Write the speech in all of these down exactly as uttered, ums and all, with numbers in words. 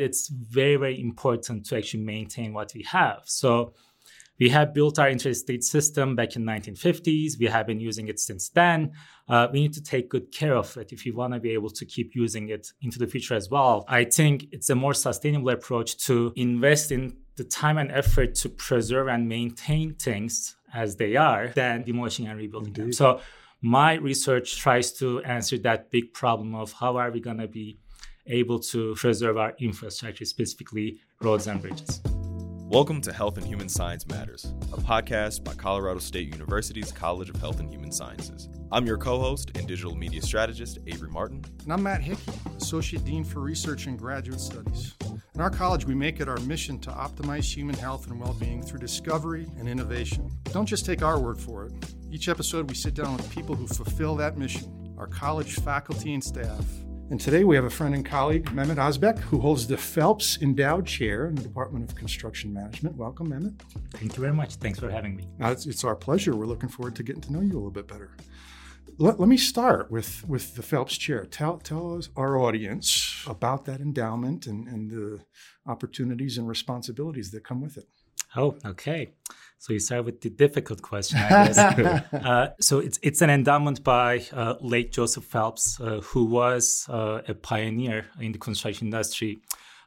it's very, very important to actually maintain what we have. So we have built our interstate system back in the nineteen fifties. We have been using it since then. Uh, we need to take good care of it if you want to be able to keep using it into the future as well. I think it's a more sustainable approach to invest in the time and effort to preserve and maintain things as they are than demolishing and rebuilding Indeed. them. So my research tries to answer that big problem of how are we going to be able to preserve our infrastructure, specifically roads and bridges. Welcome to Health and Human Science Matters, a podcast by Colorado State University's College of Health and Human Sciences. I'm your co-host and digital media strategist, Avery Martin. And I'm Matt Hickey, Associate Dean for Research and Graduate Studies. In our college, we make it our mission to optimize human health and well-being through discovery and innovation. Don't just take our word for it. Each episode, we sit down with people who fulfill that mission, our college faculty and staff. And today we have a friend and colleague, Mehmet Ozbek, who holds the Phelps Endowed Chair in the Department of Construction Management. Welcome, Mehmet. Thank you very much. Thanks for having me. Uh, it's, it's our pleasure. We're looking forward to getting to know you a little bit better. Let, let me start with, with the Phelps Chair. Tell, tell us, our audience about that endowment and, and the opportunities and responsibilities that come with it. Oh, okay. So you start with the difficult question, I guess. uh, so it's it's an endowment by uh, late Joseph Phelps, uh, who was uh, a pioneer in the construction industry,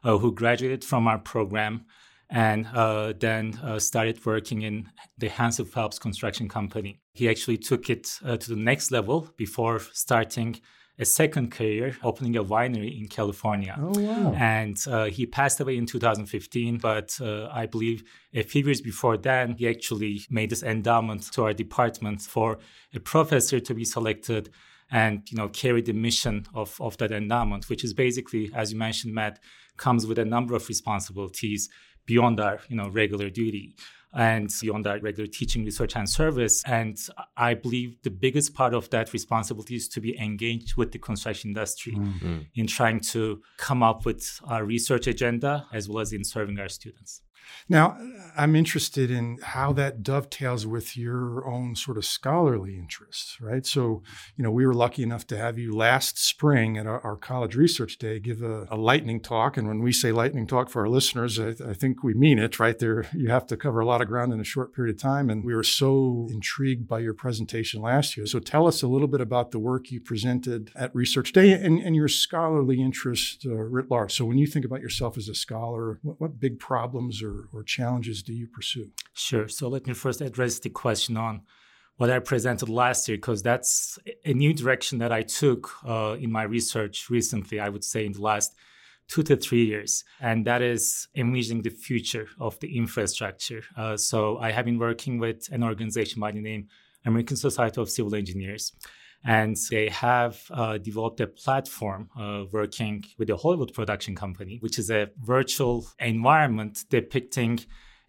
uh, who graduated from our program and uh, then uh, started working in the Hansel Phelps Construction Company. He actually took it uh, to the next level before starting a second career, opening a winery in California. Oh, wow. And uh, he passed away in two thousand fifteen, but uh, I believe a few years before then, he actually made this endowment to our department for a professor to be selected and, you know, carry the mission of, of that endowment, which is basically, as you mentioned, Matt, comes with a number of responsibilities beyond our, you know, regular duty and beyond our regular teaching, research, and service. And I believe the biggest part of that responsibility is to be engaged with the construction industry mm-hmm. in trying to come up with our research agenda as well as in serving our students. Now, I'm interested in how that dovetails with your own sort of scholarly interests, right? So, you know, we were lucky enough to have you last spring at our, our college research day give a, a lightning talk. And when we say lightning talk for our listeners, I, I think we mean it, right? There, you have to cover a lot of ground in a short period of time. And we were so intrigued by your presentation last year. So tell us a little bit about the work you presented at Research Day and, and your scholarly interest uh, writ large. So when you think about yourself as a scholar, what, what big problems or or challenges do you pursue? Sure. So let me first address the question on what I presented last year, because that's a new direction that I took uh, in my research recently, I would say in the last two to three years. And that is envisioning the future of the infrastructure. Uh, so I have been working with an organization by the name American Society of Civil Engineers. And they have uh, developed a platform uh, working with a Hollywood production company, which is a virtual environment depicting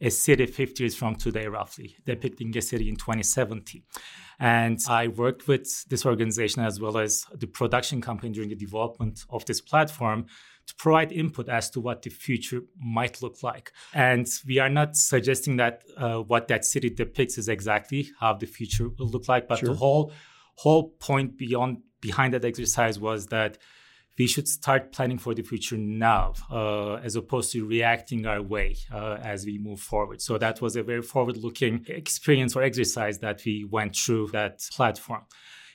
a city fifty years from today, roughly, depicting a city in twenty seventy. And I worked with this organization as well as the production company during the development of this platform to provide input as to what the future might look like. And we are not suggesting that uh, what that city depicts is exactly how the future will look like, but sure. the whole whole point beyond behind that exercise was that we should start planning for the future now, uh, as opposed to reacting our way uh, as we move forward. So that was a very forward-looking experience or exercise that we went through that platform.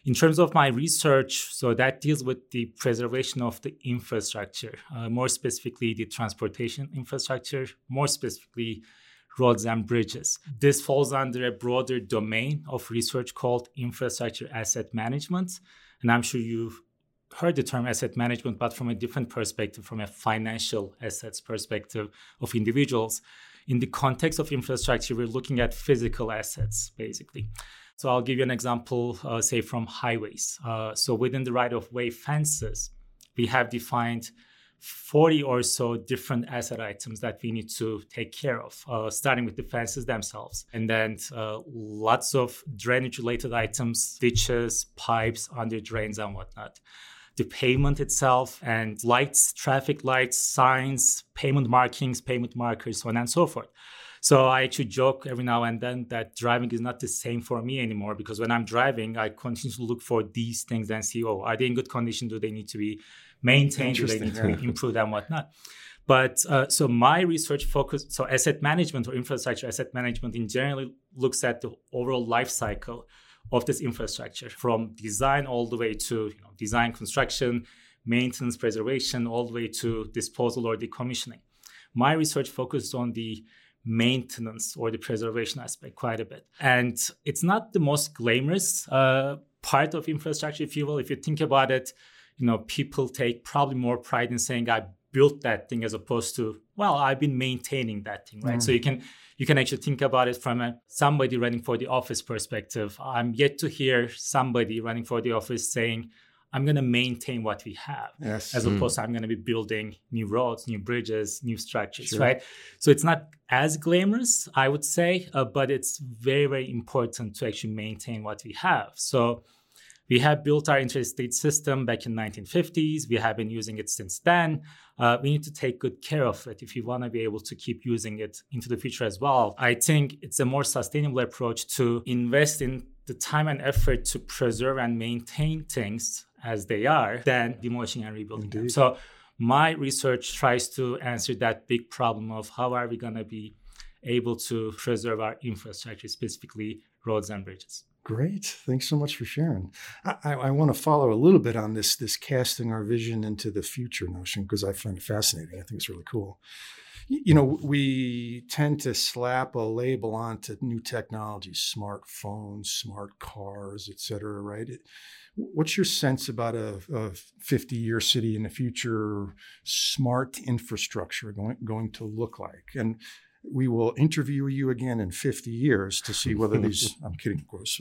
In terms of my research, so that deals with the preservation of the infrastructure, uh, more specifically the transportation infrastructure, more specifically roads and bridges. This falls under a broader domain of research called infrastructure asset management. And I'm sure you've heard the term asset management, but from a different perspective, from a financial assets perspective of individuals. In the context of infrastructure, we're looking at physical assets, basically. So I'll give you an example, uh, say from highways. Uh, so within the right-of-way fences, we have defined forty or so different asset items that we need to take care of, uh, starting with the fences themselves. And then uh, lots of drainage-related items, ditches, pipes, under drains and whatnot. The pavement itself and lights, traffic lights, signs, pavement markings, pavement markers, so on and so forth. So I actually joke every now and then that driving is not the same for me anymore, because when I'm driving, I continue to look for these things and see, oh, are they in good condition? Do they need to be maintained? Do they need to be improved and whatnot? But uh, so my research focus, so asset management or infrastructure asset management in general looks at the overall life cycle of this infrastructure from design all the way to you know, design, construction, maintenance, preservation, all the way to disposal or decommissioning. My research focused on the maintenance or the preservation aspect quite a bit. And it's not the most glamorous uh, part of infrastructure, if you will. If you think about it, you know, people take probably more pride in saying, I built that thing as opposed to, well, I've been maintaining that thing, right? Mm. So you can you can actually think about it from a, somebody running for the office perspective. I'm yet to hear somebody running for the office saying, I'm going to maintain what we have, yes. as opposed mm. to I'm going to be building new roads, new bridges, new structures, sure. right? So it's not as glamorous, I would say, uh, but it's very, very important to actually maintain what we have. So we have built our interstate system back in the nineteen fifties. We have been using it since then. Uh, we need to take good care of it if you want to be able to keep using it into the future as well. I think it's a more sustainable approach to invest in the time and effort to preserve and maintain things as they are than demolishing and rebuilding Indeed. them. So my research tries to answer that big problem of how are we going to be able to preserve our infrastructure, specifically roads and bridges. Great. Thanks so much for sharing. I, I, I want to follow a little bit on this, this casting our vision into the future notion, because I find it fascinating. I think it's really cool. You, you know, we tend to slap a label onto new technologies, smartphones, smart cars, et cetera, right? It, what's your sense about a, a fifty-year city in the future, smart infrastructure going, going to look like? And we will interview you again in fifty years to see whether these, I'm kidding, of course.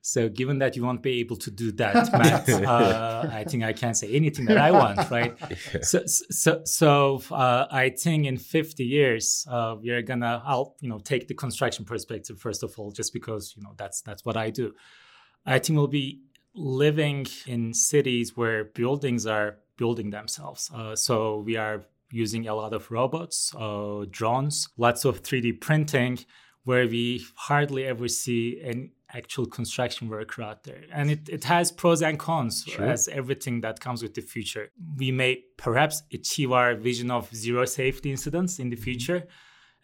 So given that you won't be able to do that, Matt, uh, I think I can't say anything that I want, right? Yeah. So so, so uh, I think in fifty years, uh, we are going to, I'll, you know, take the construction perspective, first of all, just because, you know, that's that's what I do. I think we'll be living in cities where buildings are building themselves. Uh, so we are using a lot of robots, uh, drones, lots of three D printing, where we hardly ever see an actual construction worker out there. And it, it has pros and cons, sure. as everything that comes with the future. We may perhaps achieve our vision of zero safety incidents in the future.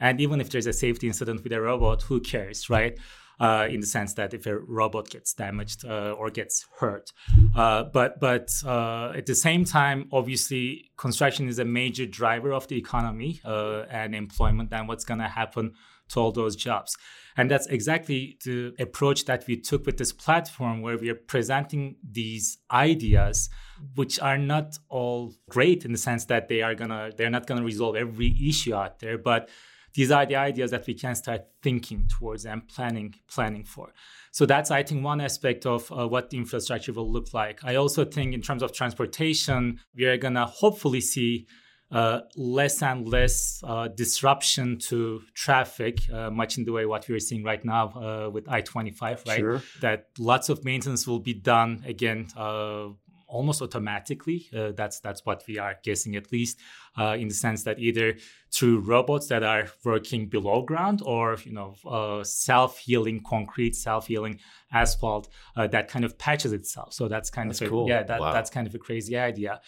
And even if there's a safety incident with a robot, who cares, right? Uh, in the sense that if a robot gets damaged uh, or gets hurt. Uh, but but uh, at the same time, obviously, construction is a major driver of the economy uh, and employment and what's going to happen to all those jobs. And that's exactly the approach that we took with this platform, where we are presenting these ideas, which are not all great in the sense that they are gonna they're not going to resolve every issue out there, but these are the ideas that we can start thinking towards and planning planning for. So that's, I think, one aspect of uh, what the infrastructure will look like. I also think in terms of transportation, we are going to hopefully see uh, less and less uh, disruption to traffic, uh, much in the way what we're seeing right now uh, with I twenty-five, right? Sure. That lots of maintenance will be done, again, uh, almost automatically. Uh, that's that's what we are guessing, at least, uh, in the sense that either through robots that are working below ground, or you know, uh, self-healing concrete, self-healing asphalt uh, that kind of patches itself. So that's kind that's of a, cool. yeah, that, wow. that's kind of a crazy idea.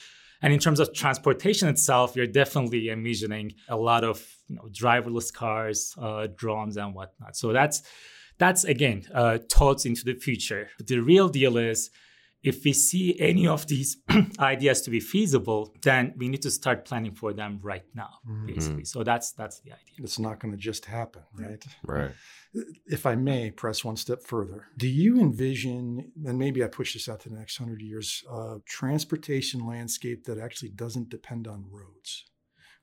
And in terms of transportation itself, you're definitely envisioning a lot of you know driverless cars, uh, drones, and whatnot. So that's that's again uh, thoughts into the future. But the real deal is, if we see any of these ideas to be feasible, then we need to start planning for them right now, mm-hmm. basically. So that's that's the idea. It's not going to just happen, right? Right. If I may press one step further, do you envision, and maybe I push this out to the next hundred years, a transportation landscape that actually doesn't depend on roads?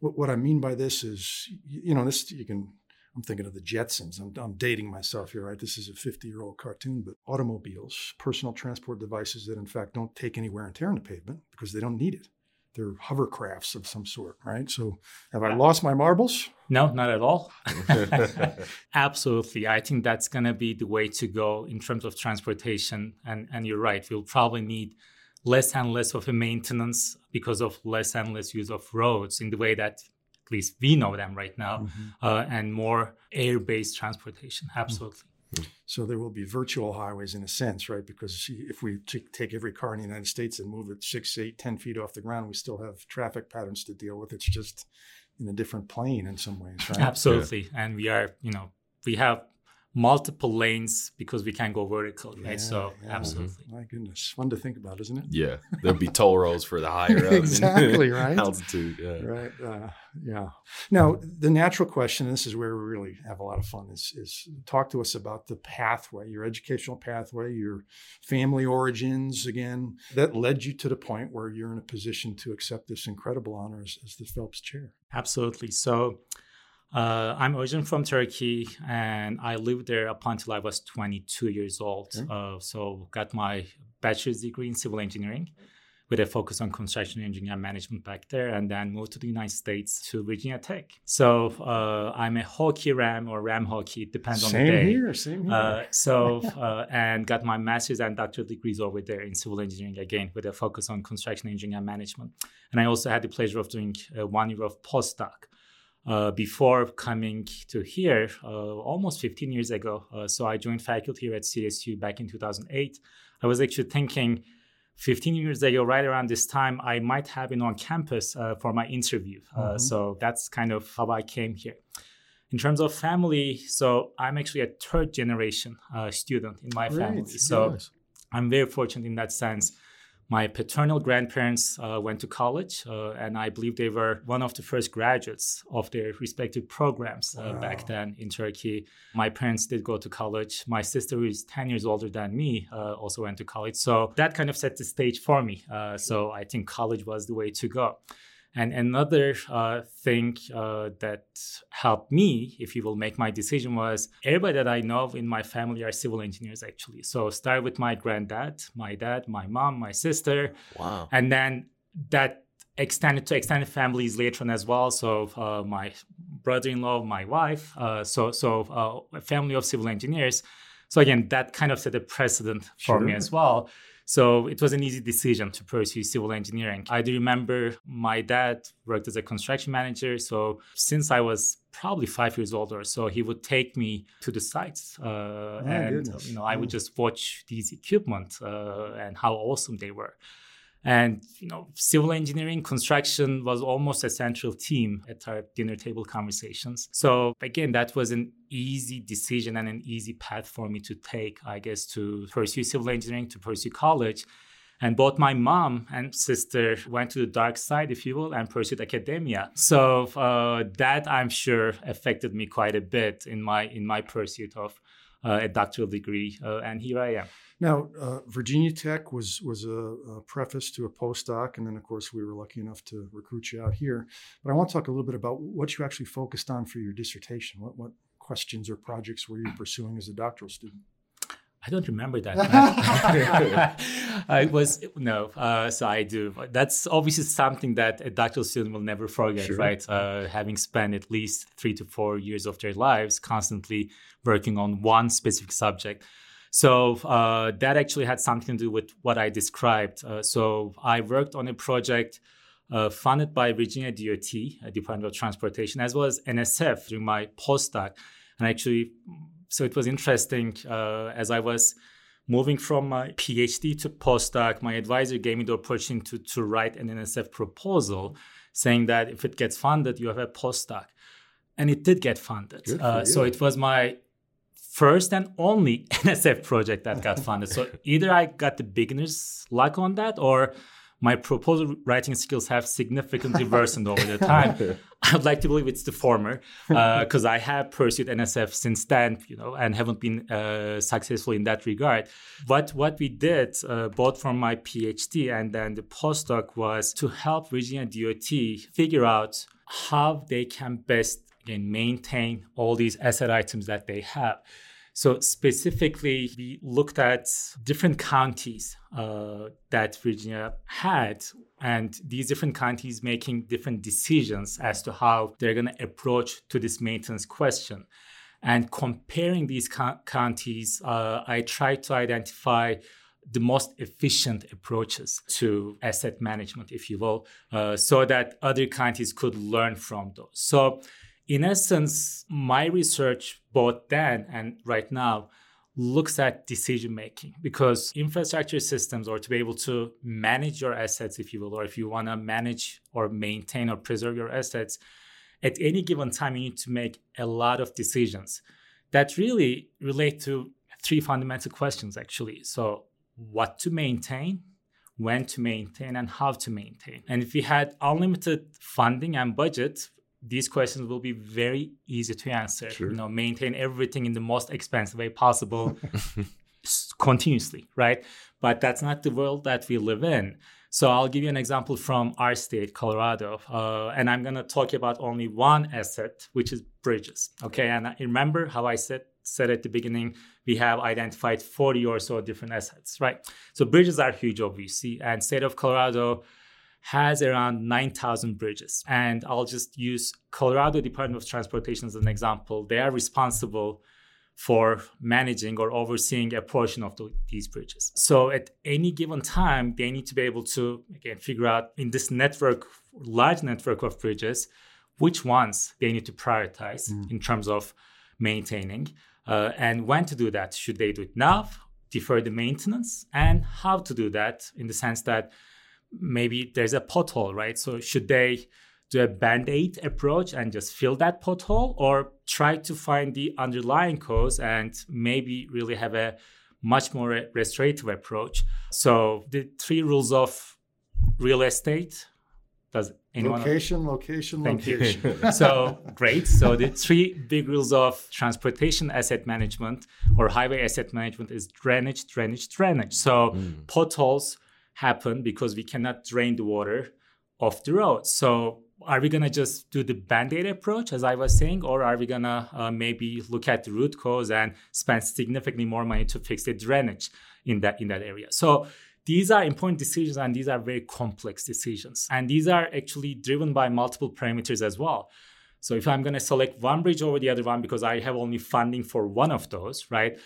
What, what I mean by this is, you know, this you can. I'm thinking of the Jetsons. I'm, I'm dating myself here, right? This is a fifty-year-old cartoon, but automobiles, personal transport devices that, in fact, don't take any wear and tear on the pavement because they don't need it. They're hovercrafts of some sort, right? So have I lost my marbles? No, not at all. Absolutely. I think that's going to be the way to go in terms of transportation. And, and you're right. We'll probably need less and less of a maintenance because of less and less use of roads in the way that at least we know them right now, mm-hmm. uh, and more air-based transportation. Absolutely. Mm. So there will be virtual highways in a sense, right? Because if we t- take every car in the United States and move it six, eight, ten feet off the ground, we still have traffic patterns to deal with. It's just in a different plane in some ways, right? Absolutely. Yeah. And we are, you know, we have multiple lanes because we can go vertical, right? Yeah, so yeah. Absolutely. My goodness. Fun to think about, isn't it? Yeah. There'll be toll roads for the higher up exactly, right? altitude. Yeah. Right. Uh, yeah. Now, the natural question, and this is where we really have a lot of fun, is, is talk to us about the pathway, your educational pathway, your family origins, again, that led you to the point where you're in a position to accept this incredible honor as, as the Phelps Chair. Absolutely. So, Uh, I'm originally from Turkey, and I lived there up until I was twenty-two years old. Okay. Uh, so got my bachelor's degree in civil engineering with a focus on construction engineering management back there, and then moved to the United States to Virginia Tech. So uh, I'm a hockey ram or ram hockey, it depends same on the day. Same here, same here. Uh, so, uh, and got my master's and doctorate degrees over there in civil engineering, again, with a focus on construction engineering and management. And I also had the pleasure of doing uh, one year of postdoc. Uh, before coming to here, uh, almost fifteen years ago. Uh, so I joined faculty here at C S U back in two thousand eight. I was actually thinking fifteen years ago, right around this time, I might have been on campus uh, for my interview. Uh, mm-hmm. So that's kind of how I came here. In terms of family, so I'm actually a third generation uh, student in my Great. family. So nice. I'm very fortunate in that sense. My paternal grandparents uh, went to college, uh, and I believe they were one of the first graduates of their respective programs uh, wow. back then in Turkey. My parents did go to college. My sister, who is ten years older than me, uh, also went to college. So that kind of set the stage for me. Uh, so I think college was the way to go. And another uh, thing uh, that helped me, if you will, make my decision was everybody that I know in my family are civil engineers, actually. So start with my granddad, my dad, my mom, my sister. Wow. And then that extended to extended families later on as well. So uh, my brother-in-law, my wife, uh, so, so uh, a family of civil engineers. So again, that kind of set a precedent for sure. me as well. So it was an easy decision to pursue civil engineering. I do remember my dad worked as a construction manager. So since I was probably five years old or so, he would take me to the sites. Uh, oh, and goodness. you know, I would just watch these equipment uh, and how awesome they were. And you know, civil engineering, construction was almost a central theme at our dinner table conversations. So again, that was an easy decision and an easy path for me to take, I guess, to pursue civil engineering, to pursue college. And both my mom and sister went to the dark side, if you will, and pursued academia. So uh, that, I'm sure, affected me quite a bit in my in my pursuit of Uh, a doctoral degree, uh, and here I am. Now, uh, Virginia Tech was was a, a preface to a postdoc, and then, of course, we were lucky enough to recruit you out here. But I want to talk a little bit about what you actually focused on for your dissertation. What, what questions or projects were you pursuing as a doctoral student? I don't remember that. I was, no, uh, so I do. That's obviously something that a doctoral student will never forget, sure. right? Uh, having spent at least three to four years of their lives constantly working on one specific subject. So uh, that actually had something to do with what I described. Uh, so I worked on a project Uh, funded by Virginia D O T, Department of Transportation, as well as N S F through my postdoc. And actually, so it was interesting, uh, as I was moving from my PhD to postdoc, my advisor gave me the opportunity to, to write an N S F proposal saying that if it gets funded, you have a postdoc. And it did get funded. Uh, so it was my first and only N S F project that got funded. So either I got the beginner's luck on that, or my proposal writing skills have significantly worsened over the time. I'd like to believe it's the former, because uh, I have pursued N S F since then, you know, and haven't been uh, successful in that regard. But what we did, uh, both from my PhD and then the postdoc, was to help Virginia D O T figure out how they can best again, maintain all these asset items that they have. So specifically, we looked at different counties uh, that Virginia had, and these different counties making different decisions as to how they're going to approach to this maintenance question. And comparing these co- counties, uh, I tried to identify the most efficient approaches to asset management, if you will, uh, so that other counties could learn from those. So in essence, my research both then and right now looks at decision making, because infrastructure systems, or to be able to manage your assets, if you will, or if you want to manage or maintain or preserve your assets, at any given time, you need to make a lot of decisions that really relate to three fundamental questions, actually. So what to maintain, when to maintain, and how to maintain. And if we had unlimited funding and budget, these questions will be very easy to answer. Sure. You know, maintain everything in the most expensive way possible continuously, right? But that's not the world that we live in. So I'll give you an example from our state, Colorado, uh, and I'm going to talk about only one asset, which is bridges. Okay, and I remember how I said said at the beginning, we have identified forty or so different assets, right? So bridges are huge, obviously, and state of Colorado has around nine thousand bridges. And I'll just use Colorado Department of Transportation as an example. They are responsible for managing or overseeing a portion of the, these bridges. So at any given time, they need to be able to, again, figure out in this network, large network of bridges, which ones they need to prioritize mm. in terms of maintaining uh, and when to do that. Should they do it now, defer the maintenance, and how to do that, in the sense that maybe there's a pothole, right? So should they do a band-aid approach and just fill that pothole, or try to find the underlying cause and maybe really have a much more restorative approach? So the three rules of real estate. Does anyone? Location, know? location, Thank location. You. So great. So the three big rules of transportation asset management or highway asset management is drainage, drainage, drainage. So mm. potholes happen because we cannot drain the water off the road. So are we going to just do the band-aid approach, as I was saying, or are we going to uh, maybe look at the root cause and spend significantly more money to fix the drainage in that in that area? So these are important decisions, and these are very complex decisions. And these are actually driven by multiple parameters as well. So if I'm going to select one bridge over the other one because I have only funding for one of those, right?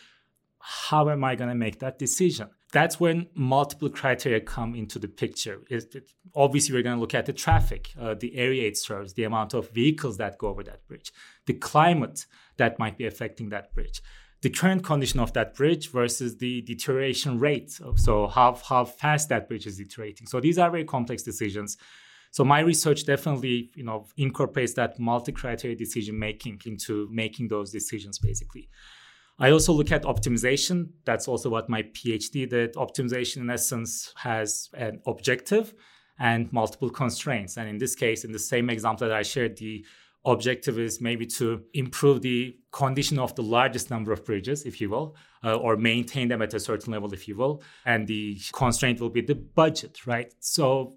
How am I going to make that decision? That's when multiple criteria come into the picture. It, it, obviously, we're going to look at the traffic, uh, the area it serves, the amount of vehicles that go over that bridge, the climate that might be affecting that bridge, the current condition of that bridge versus the deterioration rate. So how, how fast that bridge is deteriorating. So these are very complex decisions. So my research definitely, you know, incorporates that multi-criteria decision-making into making those decisions, basically. I also look at optimization. That's also what my PhD did. Optimization, in essence, has an objective and multiple constraints. And in this case, in the same example that I shared, the objective is maybe to improve the condition of the largest number of bridges, if you will, uh, or maintain them at a certain level, if you will. And the constraint will be the budget, right? So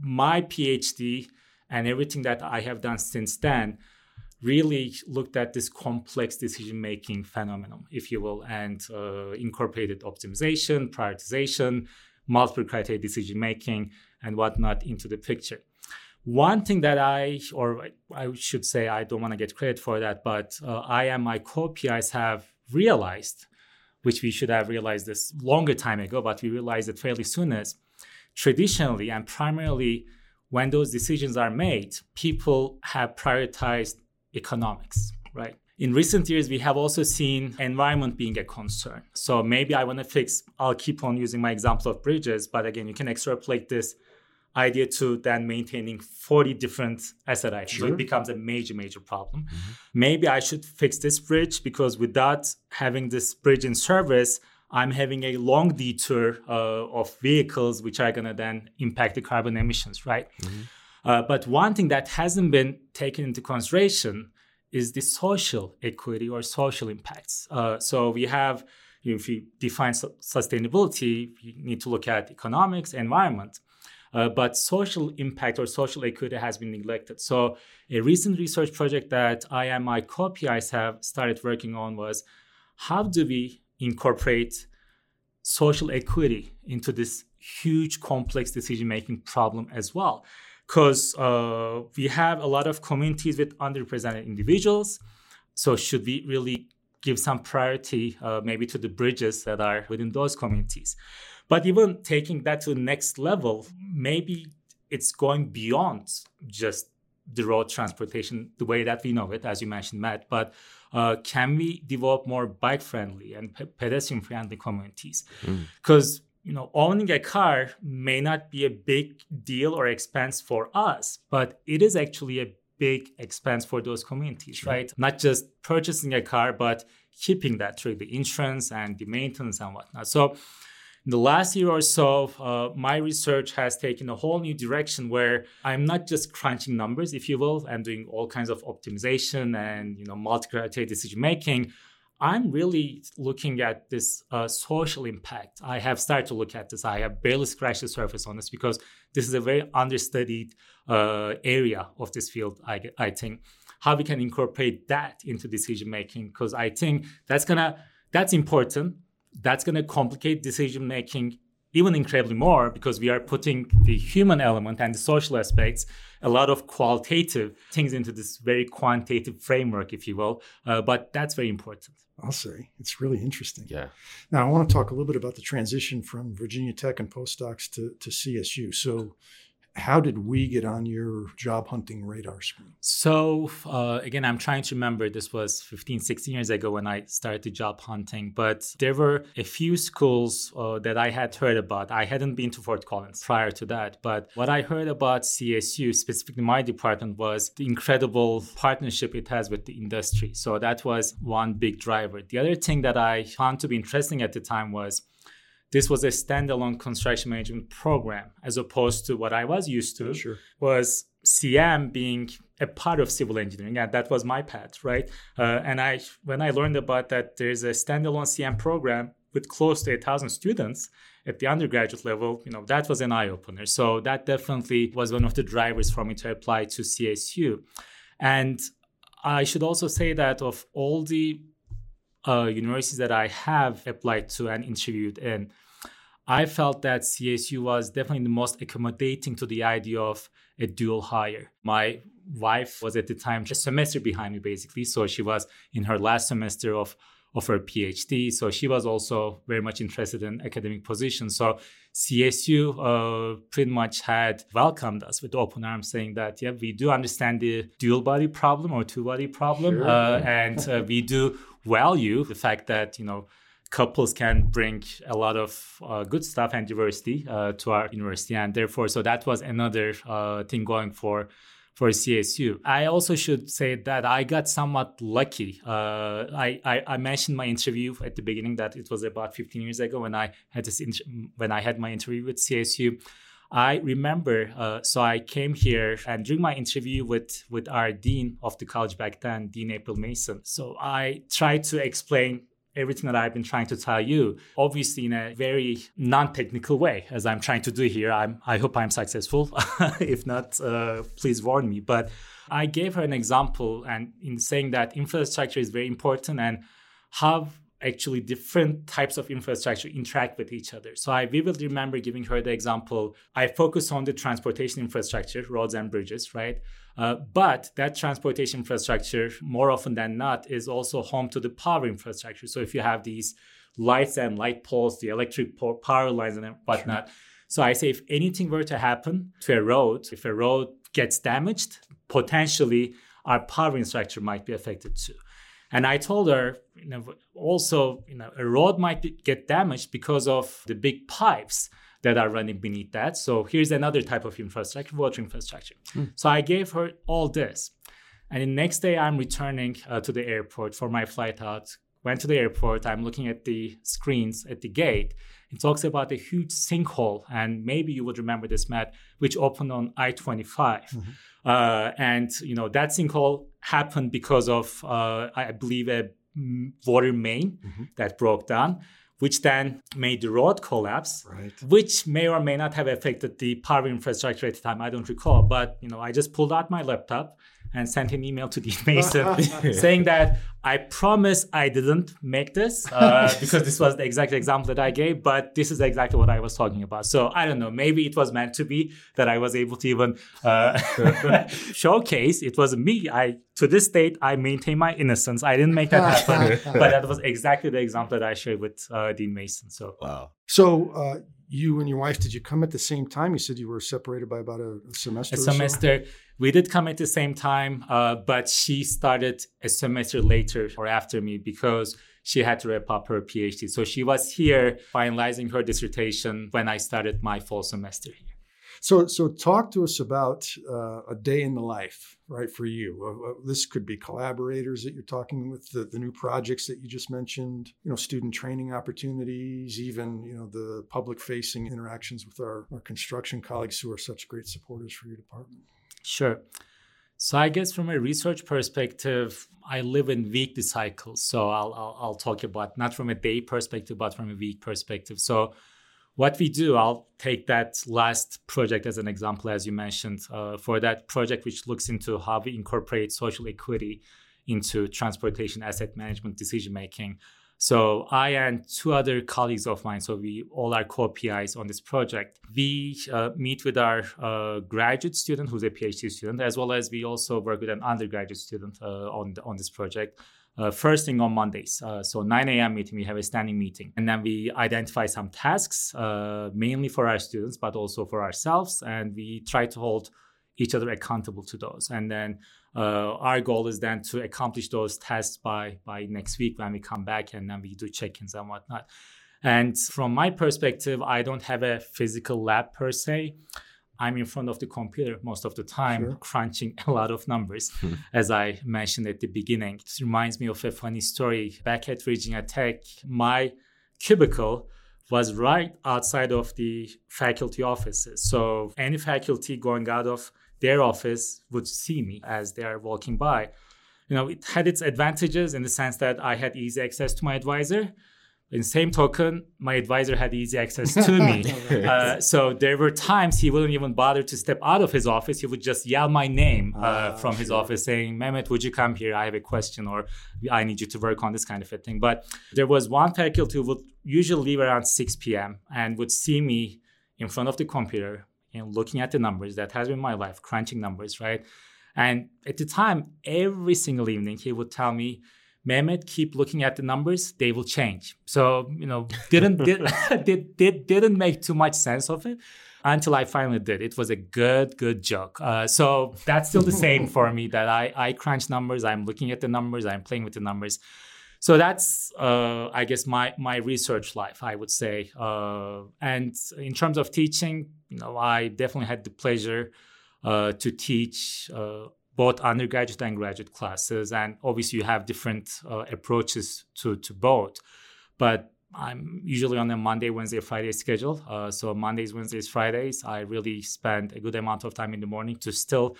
my PhD and everything that I have done since then really looked at this complex decision-making phenomenon, if you will, and uh, incorporated optimization, prioritization, multiple criteria decision-making, and whatnot into the picture. One thing that I, or I should say, I don't want to get credit for that, but uh, I and my co-P Is have realized, which we should have realized this longer time ago, but we realized it fairly soon, is traditionally and primarily when those decisions are made, people have prioritized economics, right? In recent years, we have also seen environment being a concern. So maybe I want to fix, I'll keep on using my example of bridges, but again, you can extrapolate this idea to then maintaining forty different asset items. Sure. So it becomes a major, major problem. Mm-hmm. Maybe I should fix this bridge because without having this bridge in service, I'm having a long detour uh, of vehicles, which are going to then impact the carbon emissions, right? Mm-hmm. Uh, but one thing that hasn't been taken into consideration is the social equity or social impacts. Uh, so we have, you know, if you define su- sustainability, you need to look at economics, environment. Uh, but social impact or social equity has been neglected. So a recent research project that I and my co-P Is have started working on was how do we incorporate social equity into this huge, complex decision-making problem as well? Because uh, we have a lot of communities with underrepresented individuals. So should we really give some priority uh, maybe to the bridges that are within those communities? But even taking that to the next level, maybe it's going beyond just the road transportation the way that we know it, as you mentioned, Matt, but uh, can we develop more bike-friendly and pe- pedestrian-friendly communities? Because, mm. you know, owning a car may not be a big deal or expense for us, but it is actually a big expense for those communities, sure. right? Not just purchasing a car, but keeping that through the insurance and the maintenance and whatnot. So in the last year or so, uh, my research has taken a whole new direction where I'm not just crunching numbers, if you will, and doing all kinds of optimization and, you know, multi-criteria decision-making. I'm really looking at this uh, social impact. I have started to look at this. I have barely scratched the surface on this because this is a very understudied uh, area of this field, I, I think. How we can incorporate that into decision-making, because I think that's gonna that's important. That's going to complicate decision-making even incredibly more because we are putting the human element and the social aspects, a lot of qualitative things into this very quantitative framework, if you will. Uh, but that's very important. I'll say. It's really interesting. Yeah. Now, I want to talk a little bit about the transition from Virginia Tech and postdocs to, to C S U. So how did we get on your job hunting radar screen? So, uh, again, I'm trying to remember. This was fifteen, sixteen years ago when I started job hunting. But there were a few schools uh, that I had heard about. I hadn't been to Fort Collins prior to that. But what I heard about C S U, specifically my department, was the incredible partnership it has with the industry. So that was one big driver. The other thing that I found to be interesting at the time was this was a standalone construction management program, as opposed to what I was used to, sure. was C M being a part of civil engineering, and that was my path, right? Uh, and I, when I learned about that, there's a standalone C M program with close to a thousand students at the undergraduate level, you know, that was an eye-opener. So that definitely was one of the drivers for me to apply to C S U. And I should also say that of all the uh, universities that I have applied to and interviewed in, I felt that C S U was definitely the most accommodating to the idea of a dual hire. My wife was at the time a semester behind me, basically. So she was in her last semester of, of her PhD. So she was also very much interested in academic positions. So C S U uh, pretty much had welcomed us with open arms, saying that, yeah, we do understand the dual body problem or two body problem. Sure. Uh, and uh, we do value the fact that, you know, couples can bring a lot of uh, good stuff and diversity uh, to our university. And therefore, so that was another uh, thing going for for C S U. I also should say that I got somewhat lucky. Uh, I, I, I mentioned my interview at the beginning that it was about fifteen years ago when I had this inter- when I had my interview with C S U. I remember, uh, so I came here, and during my interview with, with our dean of the college back then, Dean April Mason, so I tried to explain everything that I've been trying to tell you, obviously in a very non-technical way, as I'm trying to do here. I'm, I hope I'm successful. If not, uh, please warn me. But I gave her an example, and in saying that infrastructure is very important and how actually different types of infrastructure interact with each other. So I vividly remember giving her the example. I focus on the transportation infrastructure, roads and bridges, right? Uh, but that transportation infrastructure, more often than not, is also home to the power infrastructure. So if you have these lights and light poles, the electric power lines and whatnot. Sure. So I say if anything were to happen to a road, if a road gets damaged, potentially our power infrastructure might be affected too. And I told her, you know, also, you know, a road might be, get damaged because of the big pipes that are running beneath that. So here's another type of infrastructure, water infrastructure. Mm. So I gave her all this. And the next day I'm returning uh, to the airport for my flight out. Went to the airport. I'm looking at the screens at the gate. It talks about a huge sinkhole. And maybe you would remember this, Matt, which opened on I twenty-five. Mm-hmm. Uh, and, you know, that sinkhole happened because of, uh, I believe, a water main mm-hmm. that broke down, which then made the road collapse, right. which may or may not have affected the power infrastructure at the time. I don't recall. But, you know, I just pulled out my laptop and sent an email to Dean Mason saying that I promise I didn't make this uh, because this was the exact example that I gave, but this is exactly what I was talking about. So I don't know, maybe it was meant to be that I was able to even uh, showcase. It was me. I to this date, I maintain my innocence. I didn't make that happen, but that was exactly the example that I shared with uh, Dean Mason. So, wow. So uh, you and your wife, did you come at the same time? You said you were separated by about a, a semester. A semester. So. We did come at the same time, uh, but she started a semester later or after me because she had to wrap up her PhD. So she was here finalizing her dissertation when I started my fall semester here. So, so talk to us about uh, a day in the life, right, for you. Uh, this could be collaborators that you're talking with, the, the new projects that you just mentioned, you know, student training opportunities, even, you know, the public-facing interactions with our, our construction colleagues who are such great supporters for your department. Sure. So I guess from a research perspective, I live in weekly cycles. So I'll, I'll, I'll talk about not from a day perspective, but from a week perspective. So what we do, I'll take that last project as an example, as you mentioned, uh, for that project, which looks into how we incorporate social equity into transportation asset management decision-making. So I and two other colleagues of mine, so we all are co-P Is on this project. We uh, meet with our uh, graduate student, who's a PhD student, as well as we also work with an undergraduate student uh, on, on this project. Uh, first thing on Mondays. Uh, so nine a.m. meeting, we have a standing meeting. And then we identify some tasks, uh, mainly for our students, but also for ourselves. And we try to hold each other accountable to those. And then uh, our goal is then to accomplish those tasks by, by next week when we come back, and then we do check-ins and whatnot. And from my perspective, I don't have a physical lab per se. I'm in front of the computer most of the time, sure. crunching a lot of numbers, mm-hmm. as I mentioned at the beginning. It reminds me of a funny story. Back at Virginia Tech, my cubicle was right outside of the faculty offices. So any faculty going out of their office would see me as they are walking by. You know, it had its advantages in the sense that I had easy access to my advisor. In the same token, my advisor had easy access to me. uh, so there were times he wouldn't even bother to step out of his office. He would just yell my name uh, uh, from sure. his office saying, Mehmet, would you come here? I have a question, or I need you to work on this kind of a thing. But there was one faculty who would usually leave around six p.m. and would see me in front of the computer and looking at the numbers. That has been my life, crunching numbers, right? And at the time, every single evening, he would tell me, Mehmet, keep looking at the numbers, they will change. So, you know, didn't did, did, did, didn't make too much sense of it until I finally did. It was a good, good joke. Uh, so that's still the same for me, that I, I crunch numbers, I'm looking at the numbers, I'm playing with the numbers. So that's, uh, I guess, my, my research life, I would say. Uh, and in terms of teaching, you know, I definitely had the pleasure uh, to teach uh both undergraduate and graduate classes. And obviously you have different uh, approaches to, to both. But I'm usually on a Monday, Wednesday, Friday schedule. Uh, so Mondays, Wednesdays, Fridays, I really spend a good amount of time in the morning to still,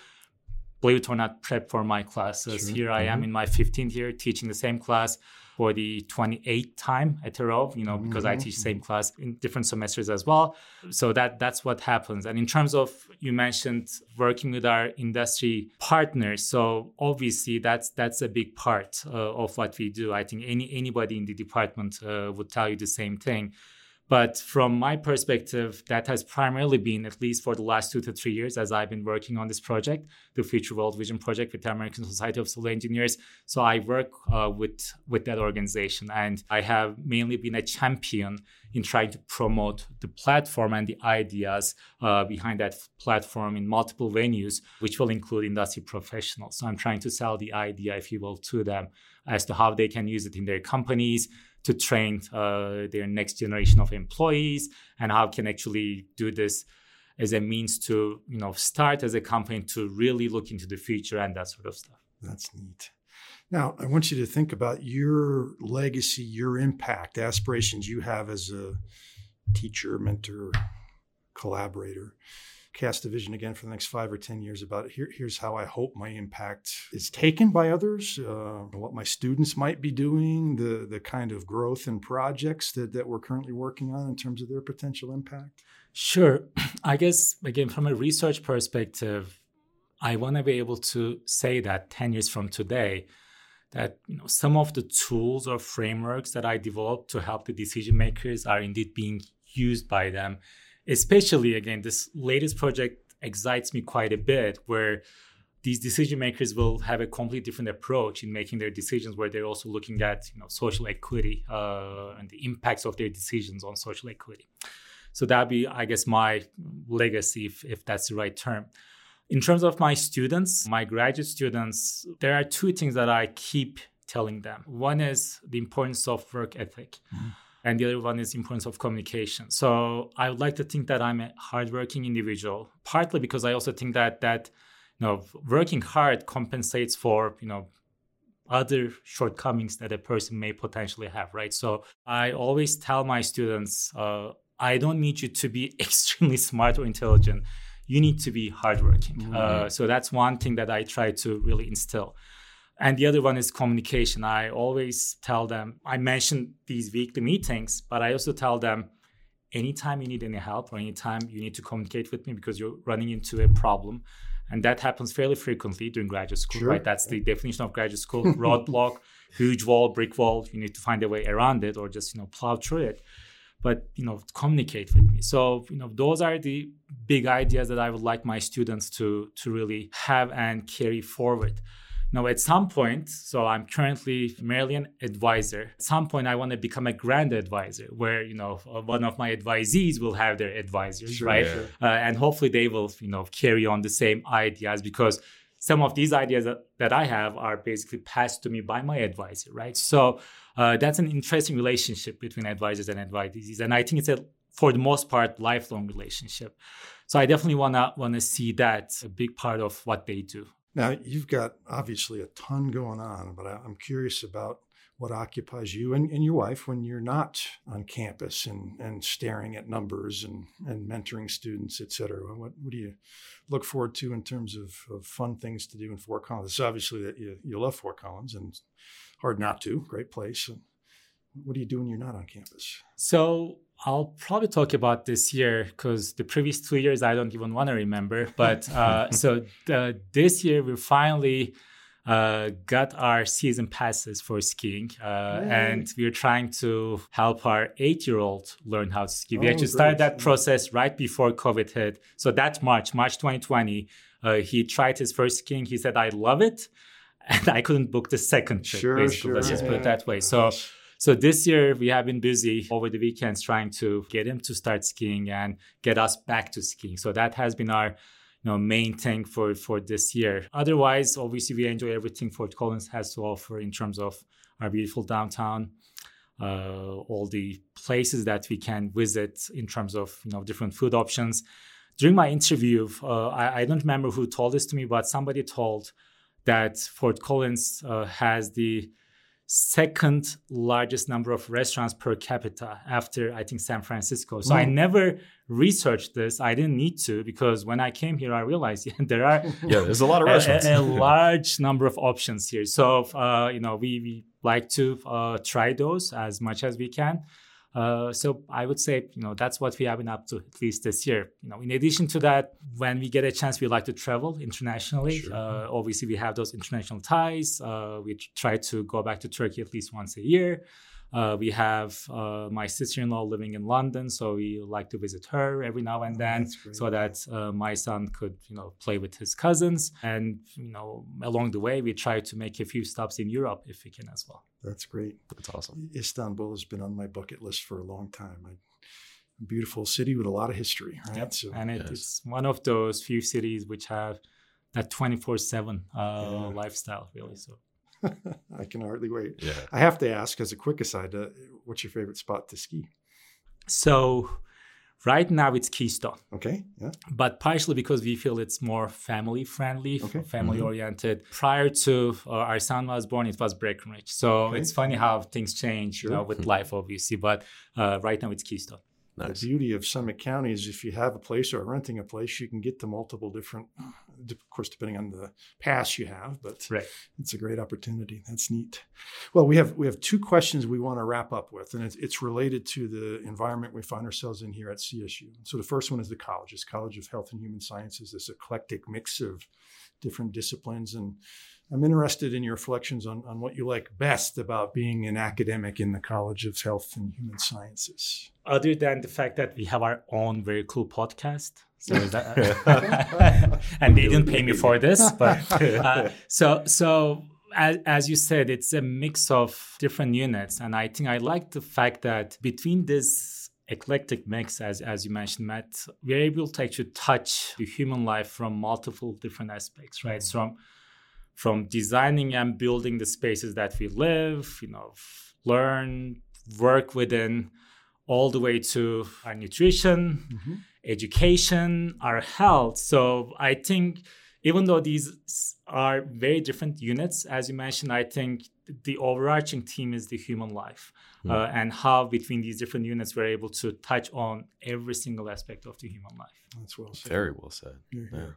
believe it or not, prep for my classes. Sure. Here I am mm-hmm. in my fifteenth year teaching the same class for the twenty-eighth time at a row, you know, mm-hmm. because I teach the same class in different semesters as well. So that that's what happens. And in terms of, you mentioned working with our industry partners. So obviously that's that's a big part uh, of what we do. I think any anybody in the department uh, would tell you the same thing. But from my perspective, that has primarily been, at least for the last two to three years, as I've been working on this project, the Future World Vision project with the American Society of Civil Engineers. So I work uh, with, with that organization, and I have mainly been a champion in trying to promote the platform and the ideas uh, behind that platform in multiple venues, which will include industry professionals. So I'm trying to sell the idea, if you will, to them as to how they can use it in their companies, to train uh, their next generation of employees, and how can actually do this as a means to, you know, start as a company to really look into the future and that sort of stuff. That's neat. Now, I want you to think about your legacy, your impact, aspirations you have as a teacher, mentor, collaborator. Cast a vision again for the next five or ten years about here, here's how I hope my impact is taken by others, uh, what my students might be doing, the the kind of growth and projects that, that we're currently working on in terms of their potential impact. Sure. I guess, again, from a research perspective, I want to be able to say that ten years from today, that, you know, some of the tools or frameworks that I developed to help the decision makers are indeed being used by them. Especially, again, this latest project excites me quite a bit, where these decision makers will have a completely different approach in making their decisions, where they're also looking at, you know, social equity uh, and the impacts of their decisions on social equity. So that'd be, I guess, my legacy, if, if that's the right term. In terms of my students, my graduate students, there are two things that I keep telling them. One is the importance of work ethic, mm-hmm. and the other one is the importance of communication. So I would like to think that I'm a hardworking individual, partly because I also think that that you know working hard compensates for you know other shortcomings that a person may potentially have, right? So I always tell my students, uh, I don't need you to be extremely smart or intelligent. You need to be hardworking. Mm-hmm. Uh, so that's one thing that I try to really instill. And the other one is communication. I always tell them, I mention these weekly meetings, but I also tell them, anytime you need any help or anytime you need to communicate with me because you're running into a problem. And that happens fairly frequently during graduate school, sure. right? That's the definition of graduate school, roadblock, huge wall, brick wall. You need to find a way around it or just, you know, plow through it. But, you know, communicate with me. So, you know, those are the big ideas that I would like my students to, to really have and carry forward. Now, at some point, so I'm currently merely an advisor. At some point, I want to become a grand advisor where, you know, one of my advisees will have their advisors, sure, right? Yeah. Uh, and hopefully they will, you know, carry on the same ideas because some of these ideas that, that I have are basically passed to me by my advisor, right? So uh, that's an interesting relationship between advisors and advisees. And I think it's a, for the most part, lifelong relationship. So I definitely want to want to see that a big part of what they do. Now, you've got obviously a ton going on, but I'm curious about what occupies you and, and your wife when you're not on campus and, and staring at numbers and, and mentoring students, et cetera. What, what do you look forward to in terms of, of fun things to do in Fort Collins? It's obviously that you, you love Fort Collins and hard not to, great place. And what do you do when you're not on campus? So I'll probably talk about this year because the previous two years, I don't even want to remember. But uh, so the, this year, we finally uh, got our season passes for skiing. Uh, right. And we're trying to help our eight-year-old learn how to ski. We oh, actually great. started that process right before COVID hit. So that March, March twenty twenty, uh, he tried his first skiing. He said, I love it. And I couldn't book the second trip, sure, basically. Sure. Let's just yeah. put it that way. So. So this year, we have been busy over the weekends trying to get him to start skiing and get us back to skiing. So that has been our you know, main thing for, for this year. Otherwise, obviously, we enjoy everything Fort Collins has to offer in terms of our beautiful downtown, uh, all the places that we can visit in terms of you know different food options. During my interview, uh, I, I don't remember who told this to me, but somebody told that Fort Collins uh, has the second largest number of restaurants per capita after, I think, San Francisco. So mm. I never researched this. I didn't need to because when I came here, I realized yeah, there are yeah, there's a lot of restaurants, a, a large number of options here. So, uh, you know, we, we like to uh, try those as much as we can. Uh, so I would say, you know, that's what we have been up to at least this year. You know, in addition to that, when we get a chance, we like to travel internationally. Sure. Uh, obviously, we have those international ties. Uh, we try to go back to Turkey at least once a year. Uh, we have uh, my sister-in-law living in London, so we like to visit her every now and then, so that uh, my son could, you know, play with his cousins. And you know, along the way, we try to make a few stops in Europe if we can as well. That's great. That's awesome. Istanbul has been on my bucket list for a long time. I, a beautiful city with a lot of history, right? Yep. So, and it, yes. it's one of those few cities which have that twenty-four seven uh, yeah. lifestyle, really. So. I can hardly wait. Yeah. I have to ask, as a quick aside, uh, what's your favorite spot to ski? So right now it's Keystone. Okay. Yeah. But partially because we feel it's more family friendly, okay. family mm-hmm. oriented. Prior to uh, our son was born, it was Breckenridge. So okay. it's funny how things change sure. you know, with mm-hmm. life, obviously. But uh, right now it's Keystone. Nice. The beauty of Summit County is if you have a place or renting a place, you can get to multiple different, of course, depending on the pass you have, but right. it's a great opportunity. That's neat. Well, we have we have two questions we want to wrap up with, and it's, it's related to the environment we find ourselves in here at C S U. So the first one is the college. It's College of Health and Human Sciences, this eclectic mix of different disciplines. And I'm interested in your reflections on, on what you like best about being an academic in the College of Health and Human Sciences. Other than the fact that we have our own very cool podcast. So that, and they didn't pay me for this. But uh, so so as, as you said, it's a mix of different units. And I think I like the fact that between this eclectic mix, as, as you mentioned, Matt, we're able to actually touch the human life from multiple different aspects, right? Mm-hmm. From from designing and building the spaces that we live, you know, learn, work within, all the way to our nutrition, mm-hmm. education, our health. So I think even though these are very different units, as you mentioned, I think the overarching theme is the human life, mm-hmm. uh, and how between these different units we're able to touch on every single aspect of the human life. That's well said. Very well said. Mm-hmm. Yeah.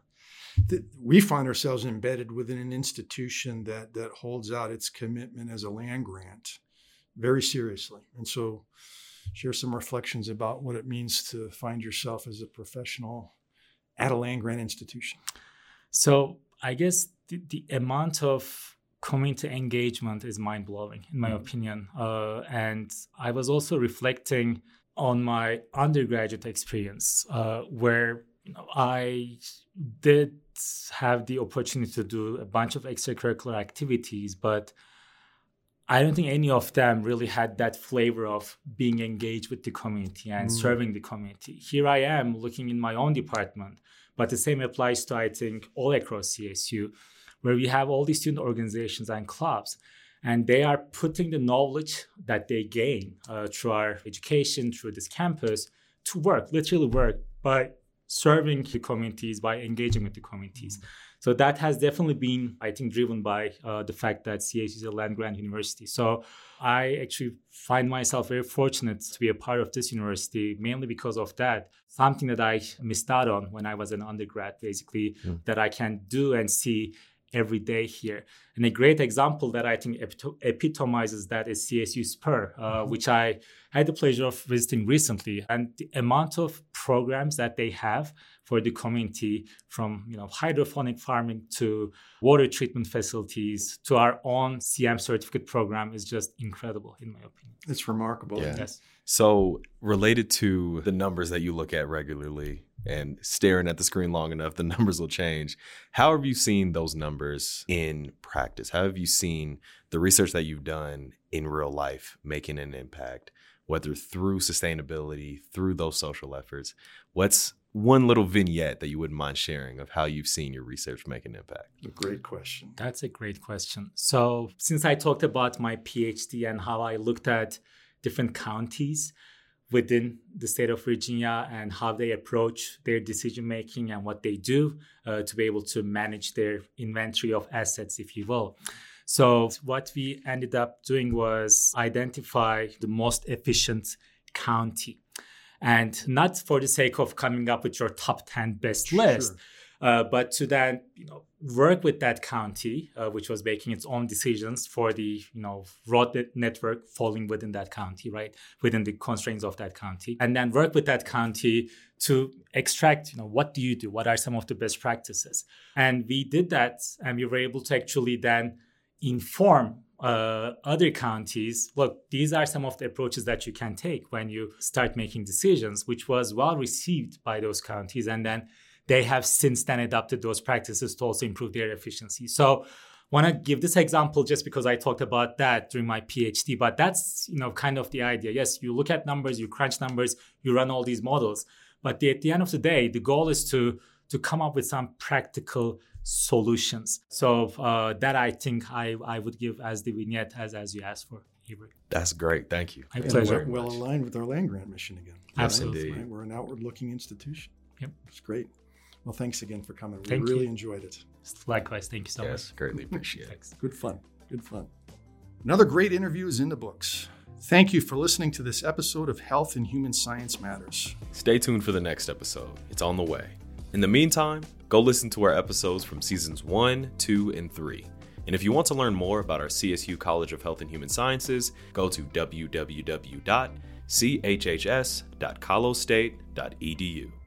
The, we find ourselves embedded within an institution that that holds out its commitment as a land grant very seriously. And so share some reflections about what it means to find yourself as a professional at a land grant institution. So I guess the, the amount of community engagement is mind-blowing, in my mm-hmm. opinion. Uh, and I was also reflecting on my undergraduate experience, uh, where you know, I did have the opportunity to do a bunch of extracurricular activities, but I don't think any of them really had that flavor of being engaged with the community and mm. serving the community. Here I am looking in my own department, but the same applies to, I think, all across C S U, where we have all these student organizations and clubs, and they are putting the knowledge that they gain uh, through our education, through this campus, to work, literally work, by serving the communities, by engaging with the communities. Mm. So that has definitely been, I think, driven by uh, the fact that C S U is a land-grant university. So I actually find myself very fortunate to be a part of this university, mainly because of that. Something that I missed out on when I was an undergrad, basically, mm. that I can do and see every day here. And a great example that I think epito- epitomizes that is C S U Spur, uh, mm-hmm. which I had the pleasure of visiting recently. And the amount of programs that they have for the community, from you know hydroponic farming to water treatment facilities to our own C M certificate program, is just incredible, in my opinion. It's remarkable. Yeah. Yes. So related to the numbers that you look at regularly and staring at the screen long enough, the numbers will change. How have you seen those numbers in practice? How have you seen the research that you've done in real life making an impact, whether through sustainability, through those social efforts? What's one little vignette that you wouldn't mind sharing of how you've seen your research make an impact? Great question. That's a great question. So since I talked about my PhD and how I looked at different counties within the state of Virginia and how they approach their decision-making and what they do uh, to be able to manage their inventory of assets, if you will. So what we ended up doing was identify the most efficient county. And not for the sake of coming up with your top ten best sure. list, uh, but to then you know work with that county, uh, which was making its own decisions for the you know road network falling within that county, right, within the constraints of that county, and then work with that county to extract, you know, what do you do? What are some of the best practices? And we did that, and we were able to actually then inform Uh, other counties, look, these are some of the approaches that you can take when you start making decisions, which was well received by those counties. And then they have since then adopted those practices to also improve their efficiency. So want to give this example just because I talked about that during my PhD, but that's, you know, kind of the idea. Yes, you look at numbers, you crunch numbers, you run all these models. But the, at the end of the day, the goal is to, to come up with some practical solutions. So uh, that I think I, I would give as the vignette as, as you asked for, Hebrew. That's great. Thank you. My pleasure. Well much. aligned with our land grant mission again. Absolutely. Right? We're an outward looking institution. Yep. It's great. Well, thanks again for coming. We thank really you. enjoyed it. Likewise. Thank you so yes, much. Yes, greatly appreciate it. Good fun. Good fun. Another great interview is in the books. Thank you for listening to this episode of Health and Human Science Matters. Stay tuned for the next episode. It's on the way. In the meantime, go listen to our episodes from seasons one, two, and three. And if you want to learn more about our C S U College of Health and Human Sciences, go to w w w dot c h h s dot colo state dot e d u.